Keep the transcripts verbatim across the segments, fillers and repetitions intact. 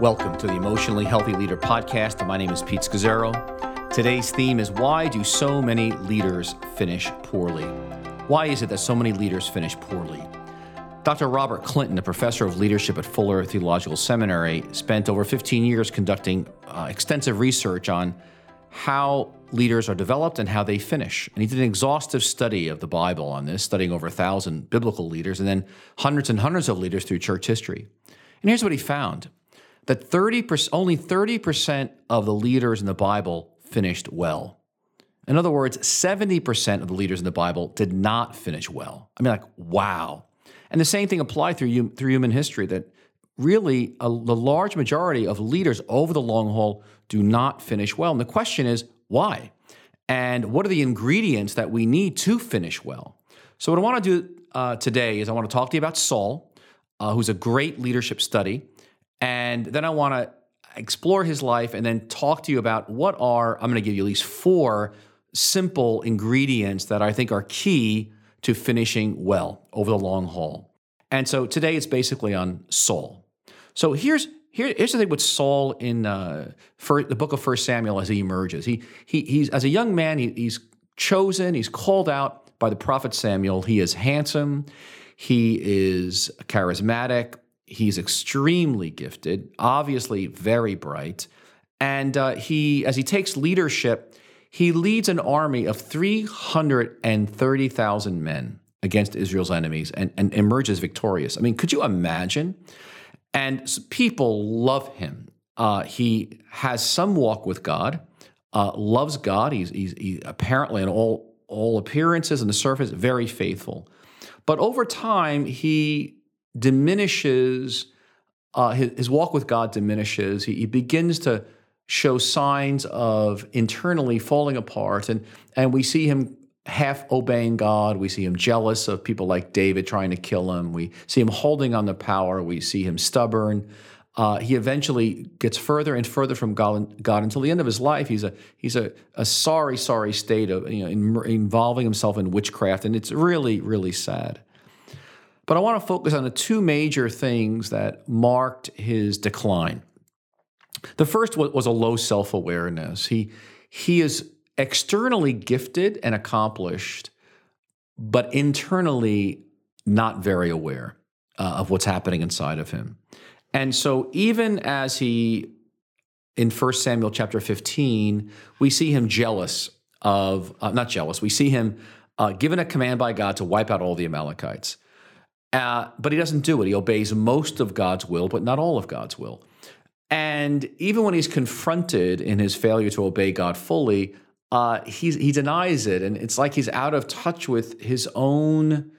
Welcome to the Emotionally Healthy Leader Podcast. My name is Pete Scazzaro. Today's theme is, why do so many leaders finish poorly? Why is it that so many leaders finish poorly? Doctor Robert Clinton, a professor of leadership at Fuller Theological Seminary, spent over fifteen years conducting uh, extensive research on how leaders are developed and how they finish. And he did an exhaustive study of the Bible on this, studying over a thousand biblical leaders and then hundreds and hundreds of leaders through church history. And here's what he found, that thirty percent, only thirty percent of the leaders in the Bible finished well. In other words, seventy percent of the leaders in the Bible did not finish well. I mean, like, wow. And the same thing applied through, through human history, that really a, the large majority of leaders over the long haul do not finish well. And the question is, why? And what are the ingredients that we need to finish well? So what I want to do uh, today is I want to talk to you about Saul, uh, who's a great leadership study. And then I want to explore his life and then talk to you about what are, I'm going to give you at least four simple ingredients that I think are key to finishing well over the long haul. And so today it's basically on Saul. So here's here, here's the thing with Saul in uh, for the book of First Samuel as he emerges. He he he's as a young man, he, he's chosen, he's called out by the prophet Samuel. He is handsome, he is charismatic, he's extremely gifted, obviously very bright, and uh, he, as he takes leadership, he leads an army of three hundred thirty thousand men against Israel's enemies and, and emerges victorious. I mean, could you imagine? And people love him. Uh, he has some walk with God, uh, loves God. He's, he's he apparently, in all, all appearances on the surface, very faithful. But over time, he diminishes, uh, his, his walk with God diminishes. He, he begins to show signs of internally falling apart, and and we see him half obeying God. We see him jealous of people like David trying to kill him. We see him holding on to power. We see him stubborn. Uh, he eventually gets further and further from God, God until the end of his life. He's a he's a, a sorry, sorry state of you know in, involving himself in witchcraft, and it's really, really sad. But I want to focus on the two major things that marked his decline. The first was a low self-awareness. He he is externally gifted and accomplished, but internally not very aware uh, of what's happening inside of him. And so even as he, in First Samuel chapter fifteen, we see him jealous of, uh, not jealous, we see him uh, given a command by God to wipe out all the Amalekites. Uh, but he doesn't do it. He obeys most of God's will, but not all of God's will. And even when he's confronted in his failure to obey God fully, uh, he, he denies it. And it's like he's out of touch with his own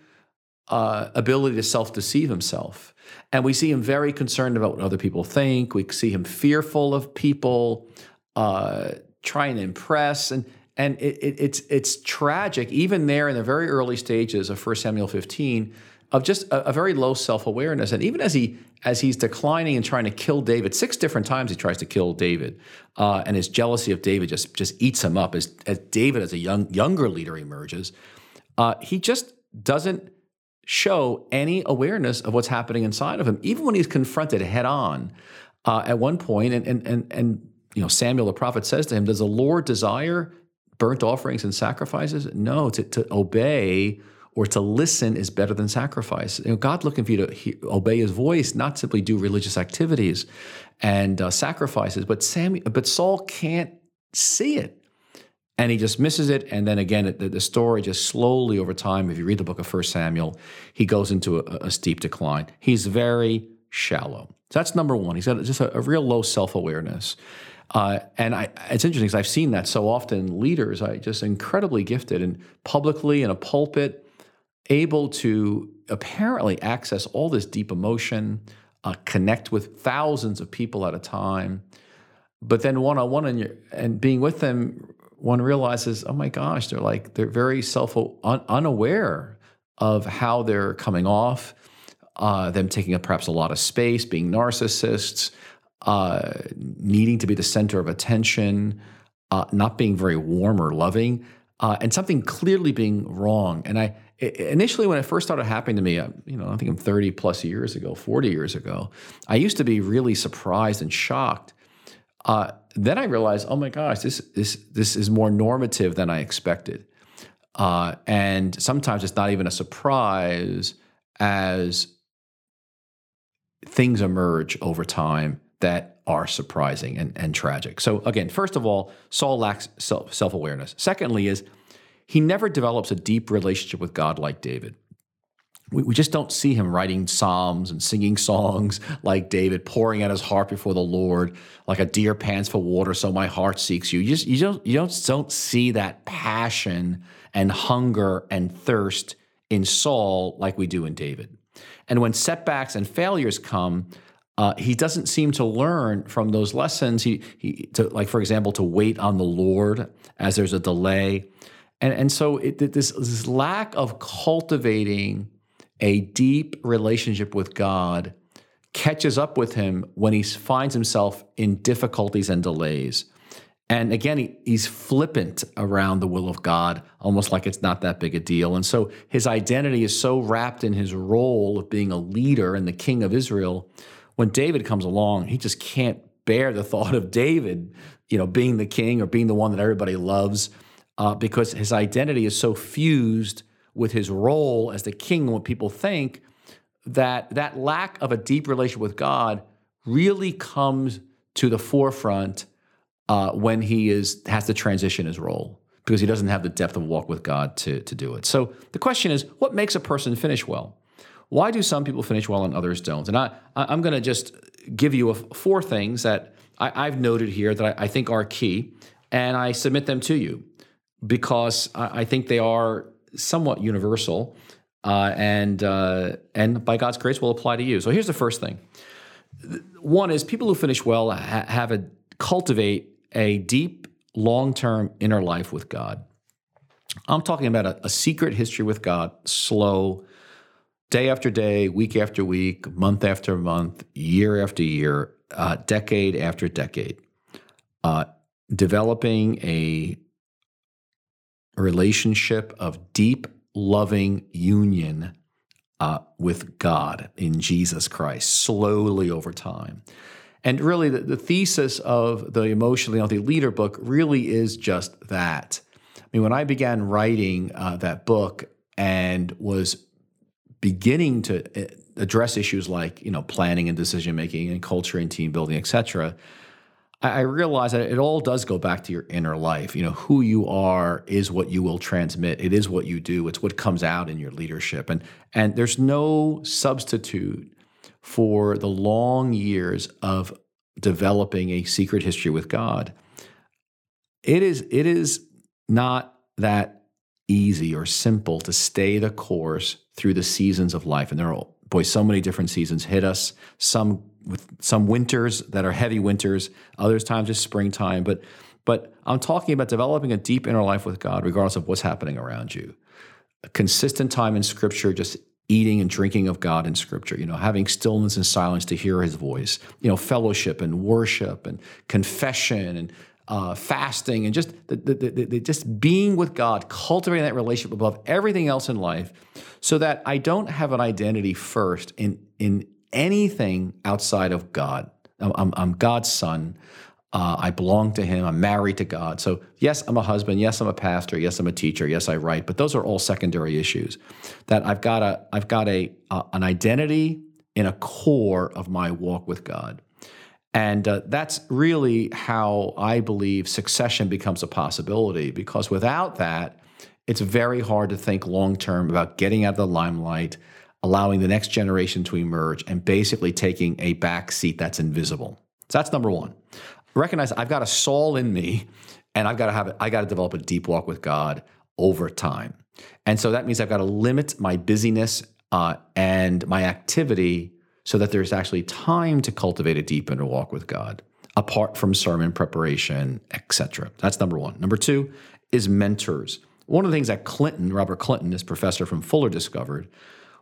uh, ability to self-deceive himself. And we see him very concerned about what other people think. We see him fearful of people, uh, trying to impress. And and it, it, it's, it's tragic, even there in the very early stages of First Samuel fifteen, of just a, a very low self-awareness. And even as he as he's declining and trying to kill David, six different times he tries to kill David, uh, and his jealousy of David just, just eats him up. As, as David, as a young younger leader emerges, uh, he just doesn't show any awareness of what's happening inside of him, even when he's confronted head-on uh, at one point. And, and, and, and you know, Samuel the prophet says to him, does the Lord desire burnt offerings and sacrifices? No, to, to obey or to listen is better than sacrifice. You know, God looking for you to he, obey his voice, not simply do religious activities and uh, sacrifices. But Samuel, but Saul can't see it, and he just misses it. And then again, the, the story just slowly over time, if you read the book of First Samuel, he goes into a, a steep decline. He's very shallow. So that's number one. He's got just a, a real low self-awareness. Uh, and I, it's interesting because I've seen that so often in leaders, I just incredibly gifted and publicly in a pulpit, able to apparently access all this deep emotion, uh, connect with thousands of people at a time, but then one-on-one and, your, and being with them, one realizes, oh my gosh, they're like they're very self un, unaware of how they're coming off, uh, them taking up perhaps a lot of space, being narcissists, uh, needing to be the center of attention, uh, not being very warm or loving, uh, and something clearly being wrong. And I it, initially when it first started happening to me, I, you know, I think I'm thirty plus years ago, forty years ago, I used to be really surprised and shocked. Uh, then I realized, oh my gosh, this this this is more normative than I expected. Uh, and sometimes it's not even a surprise as things emerge over time that are surprising and, and tragic. So again, first of all, Saul lacks self, self-awareness. Secondly is he never develops a deep relationship with God like David. We, we just don't see him writing psalms and singing songs like David, pouring out his heart before the Lord, like a deer pants for water, so my heart seeks you. You just you don't you don't, don't see that passion and hunger and thirst in Saul like we do in David. And when setbacks and failures come, uh, he doesn't seem to learn from those lessons. He, he to, like, for example, to wait on the Lord as there's a delay. And, and so it, this, this lack of cultivating a deep relationship with God catches up with him when he finds himself in difficulties and delays. And again, he, he's flippant around the will of God, almost like it's not that big a deal. And so his identity is so wrapped in his role of being a leader and the king of Israel. When David comes along, he just can't bear the thought of David, you know, being the king or being the one that everybody loves, uh, because his identity is so fused with his role as the king and what people think that that lack of a deep relationship with God really comes to the forefront Uh, when he is has to transition his role because he doesn't have the depth of walk with God to, to do it. So the question is, what makes a person finish well? Why do some people finish well and others don't? And I, I'm going to just give you a, four things that I, I've noted here that I, I think are key, and I submit them to you because I, I think they are somewhat universal uh, and, uh, and by God's grace will apply to you. So here's the first thing. One is people who finish well ha- have a cultivate a deep, long-term inner life with God. I'm talking about a, a secret history with God, slow, day after day, week after week, month after month, year after year, uh, decade after decade, uh, developing a relationship of deep, loving union uh, with God in Jesus Christ, slowly over time. And really, the, the thesis of the Emotionally Healthy Leader book really is just that. I mean, when I began writing uh, that book and was beginning to address issues like, you know, planning and decision-making and culture and team building, et cetera, I, I realized that it all does go back to your inner life. You know, who you are is what you will transmit. It is what you do. It's what comes out in your leadership. And, and there's no substitute for the long years of developing a secret history with God. It is, it is not that easy or simple to stay the course through the seasons of life. And there are, boy, so many different seasons hit us, some with some winters that are heavy winters, others times just springtime. But, but I'm talking about developing a deep inner life with God, regardless of what's happening around you. A consistent time in Scripture, just eating and drinking of God in Scripture, you know, having stillness and silence to hear His voice, you know, fellowship and worship and confession and uh, fasting and just the, the, the, the, just being with God, cultivating that relationship above everything else in life, so that I don't have an identity first in in anything outside of God. I'm, I'm, I'm God's son. Uh, I belong to Him. I'm married to God. So yes, I'm a husband. Yes, I'm a pastor. Yes, I'm a teacher. Yes, I write. But those are all secondary issues. That I've got a, I've got a, uh, an identity in a core of my walk with God, and uh, that's really how I believe succession becomes a possibility. Because without that, it's very hard to think long term about getting out of the limelight, allowing the next generation to emerge, and basically taking a back seat that's invisible. So that's number one. Recognize I've got a Saul in me, and I've got to have I got to develop a deep walk with God over time, and so that means I've got to limit my busyness uh, and my activity so that there's actually time to cultivate a deep inner walk with God, apart from sermon preparation, et cetera. That's number one. Number two is mentors. One of the things that Clinton, Robert Clinton, this professor from Fuller, discovered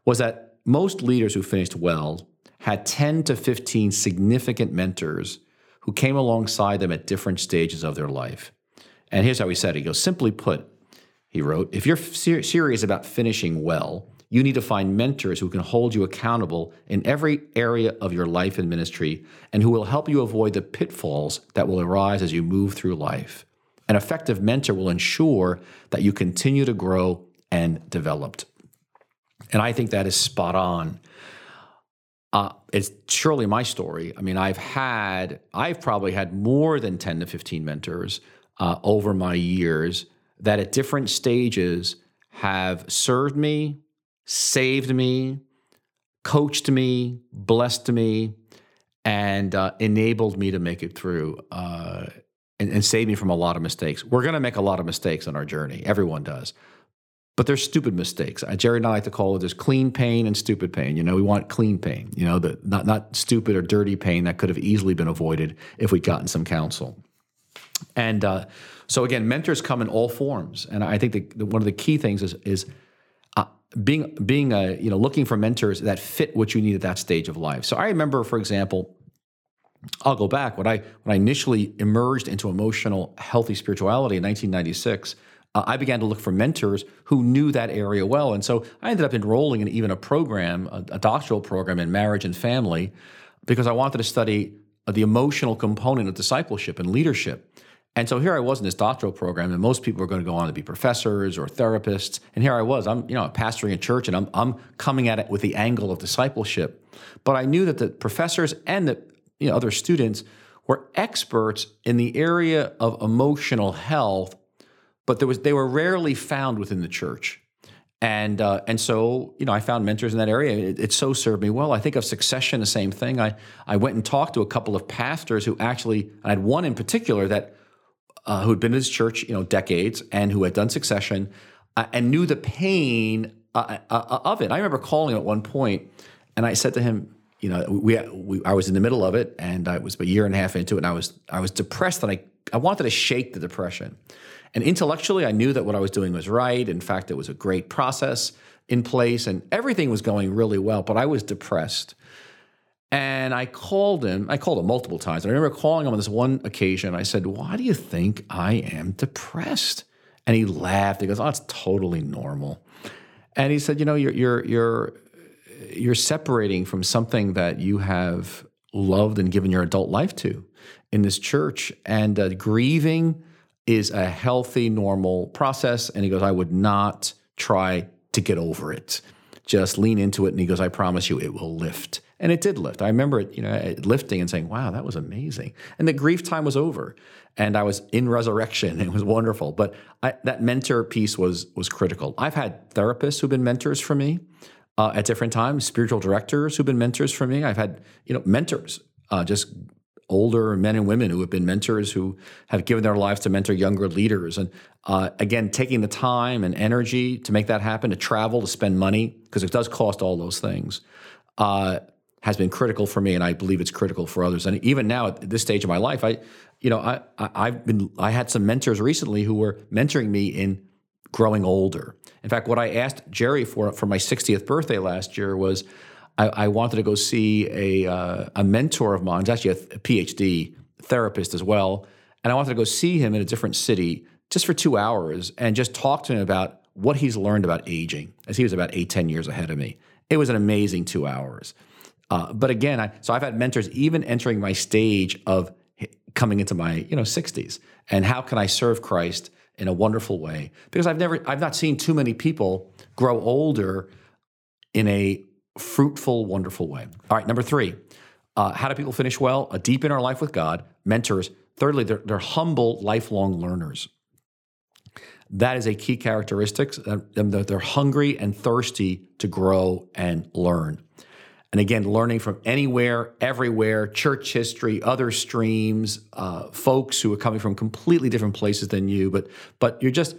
was that most leaders who finished well had ten to fifteen significant mentors who came alongside them at different stages of their life. And here's how he said it. He goes, simply put, he wrote, if you're ser- serious about finishing well, you need to find mentors who can hold you accountable in every area of your life and ministry and who will help you avoid the pitfalls that will arise as you move through life. An effective mentor will ensure that you continue to grow and develop. And I think that is spot on. Uh, it's surely my story. I mean, I've had, I've probably had more than ten to fifteen mentors uh, over my years that at different stages have served me, saved me, coached me, blessed me, and uh, enabled me to make it through. Uh, And, and save me from a lot of mistakes. We're going to make a lot of mistakes on our journey. Everyone does. But they're stupid mistakes. Uh, Jerry and I like to call it this clean pain and stupid pain. You know, we want clean pain, you know, the, not, not stupid or dirty pain that could have easily been avoided if we'd gotten some counsel. And uh, so, again, mentors come in all forms. And I think the, the, one of the key things is, is uh, being, being a, you know, looking for mentors that fit what you need at that stage of life. So I remember, for example, I'll go back. When I when I initially emerged into emotional healthy spirituality in nineteen ninety-six, uh, I began to look for mentors who knew that area well. And so I ended up enrolling in even a program, a, a doctoral program in marriage and family, because I wanted to study the emotional component of discipleship and leadership. And so here I was in this doctoral program, and most people are going to go on to be professors or therapists. And here I was, I'm you know pastoring a church, and I'm I'm coming at it with the angle of discipleship. But I knew that the professors and the You know, other students were experts in the area of emotional health, but there was they were rarely found within the church, and uh, and so you know I found mentors in that area. It, it so served me well. I think of succession, the same thing. I I went and talked to a couple of pastors who actually, and I had one in particular that uh, who had been in his church you know decades and who had done succession uh, and knew the pain uh, uh, of it. I remember calling him at one point, and I said to him, You know, we, we I was in the middle of it, and I was a year and a half into it, and I was I was depressed, and I I wanted to shake the depression. And intellectually, I knew that what I was doing was right. In fact, it was a great process in place, and everything was going really well. But I was depressed, and I called him. I called him multiple times. And I remember calling him on this one occasion. I said, "Why do you think I am depressed?" And he laughed. He goes, "Oh, it's totally normal." And he said, "You know, you're you're you're." You're separating from something that you have loved and given your adult life to in this church. And uh, grieving is a healthy, normal process." And he goes, "I would not try to get over it. Just lean into it." And he goes, "I promise you it will lift." And it did lift. I remember it, you know, it lifting and saying, "Wow, that was amazing." And the grief time was over. And I was in resurrection. It was wonderful. But I, that mentor piece was was critical. I've had therapists who've been mentors for me. Uh, at different times, spiritual directors who've been mentors for me. I've had, you know, mentors, uh, just older men and women who have been mentors who have given their lives to mentor younger leaders. And uh, again, taking the time and energy to make that happen, to travel, to spend money, because it does cost all those things, uh, has been critical for me, and I believe it's critical for others. And even now, at this stage of my life, I, you know, I, I I've been I had some mentors recently who were mentoring me in growing older. In fact, what I asked Jerry for for my sixtieth birthday last year was, I, I wanted to go see a uh, a mentor of mine, who's actually a, a PhD therapist as well, and I wanted to go see him in a different city just for two hours and just talk to him about what he's learned about aging, as he was about eight, ten years ahead of me. It was an amazing two hours. Uh, but again, I, so I've had mentors even entering my stage of coming into my you know sixties, and how can I serve Christ in a wonderful way, because I've never, I've not seen too many people grow older in a fruitful, wonderful way. All right, number three, uh, how do people finish well? A deep inner life with God, mentors. Thirdly, they're, they're humble, lifelong learners. That is a key characteristic. They're hungry and thirsty to grow and learn. And again, learning from anywhere, everywhere, church history, other streams, uh, folks who are coming from completely different places than you. But but you're just,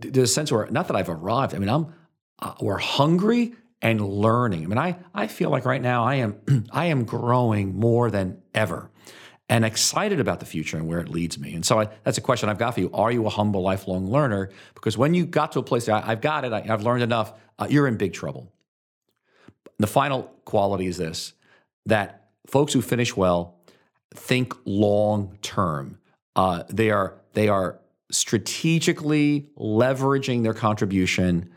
there's a sense where, not that I've arrived. I mean, I'm uh, we're hungry and learning. I mean, I I feel like right now I am I am growing more than ever, and excited about the future and where it leads me. And so I, that's a question I've got for you. Are you a humble, lifelong learner? Because when you got to a place, I, I've got it, I, I've learned enough, uh, you're in big trouble. The final quality is this, that folks who finish well think long term. Uh, they are they are strategically leveraging their contribution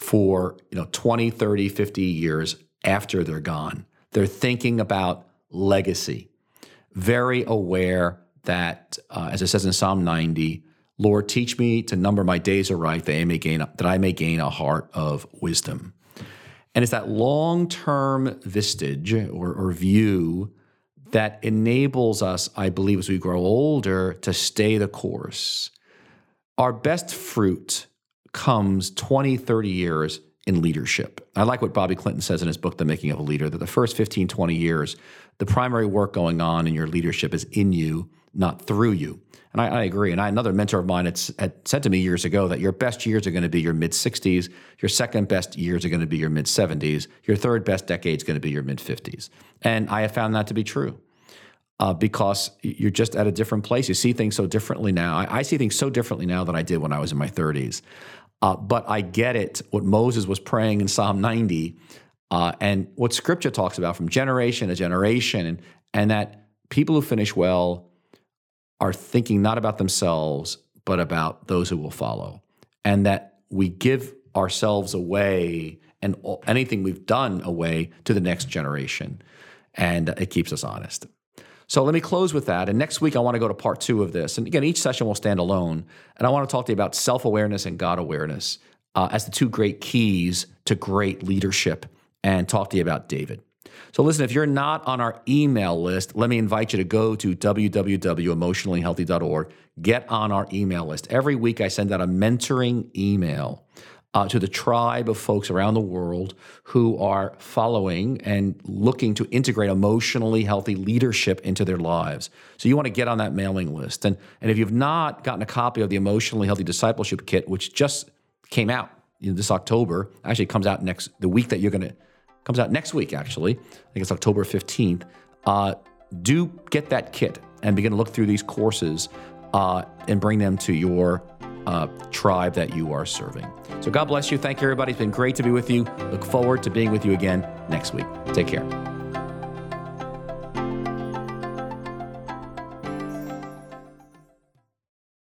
for, you know, twenty, thirty, fifty years after they're gone. They're thinking about legacy, very aware that, uh, as it says in Psalm ninety, Lord, teach me to number my days aright, that I may gain, that I may gain a heart of wisdom. And it's that long-term vistage or, or view that enables us, I believe, as we grow older, to stay the course. Our best fruit comes twenty, thirty years in leadership. I like what Bobby Clinton says in his book, The Making of a Leader, that the first fifteen, twenty years, the primary work going on in your leadership is in you, not through you. And I, I agree. And I, another mentor of mine had, had said to me years ago that your best years are going to be your mid-sixties, your second best years are going to be your mid-seventies, your third best decade is going to be your mid-fifties. And I have found that to be true uh, because you're just at a different place. You see things so differently now. I, I see things so differently now than I did when I was in my thirties. Uh, but I get it, what Moses was praying in Psalm ninety uh, and what Scripture talks about from generation to generation, and, and that people who finish well are thinking not about themselves, but about those who will follow. And that we give ourselves away and anything we've done away to the next generation. And it keeps us honest. So let me close with that. And next week, I want to go to part two of this. And again, each session will stand alone. And I want to talk to you about self-awareness and God-awareness uh, as the two great keys to great leadership, and talk to you about David. So listen, if you're not on our email list, let me invite you to go to w w w dot emotionally healthy dot org. Get on our email list. Every week I send out a mentoring email uh, to the tribe of folks around the world who are following and looking to integrate emotionally healthy leadership into their lives. So you want to get on that mailing list. And, and if you've not gotten a copy of the Emotionally Healthy Discipleship Kit, which just came out you know, this October, actually it comes out next the week that you're going to comes out next week, actually. I think it's October fifteenth. Uh, do get that kit and begin to look through these courses uh, and bring them to your uh, tribe that you are serving. So God bless you. Thank you, everybody. It's been great to be with you. Look forward to being with you again next week. Take care.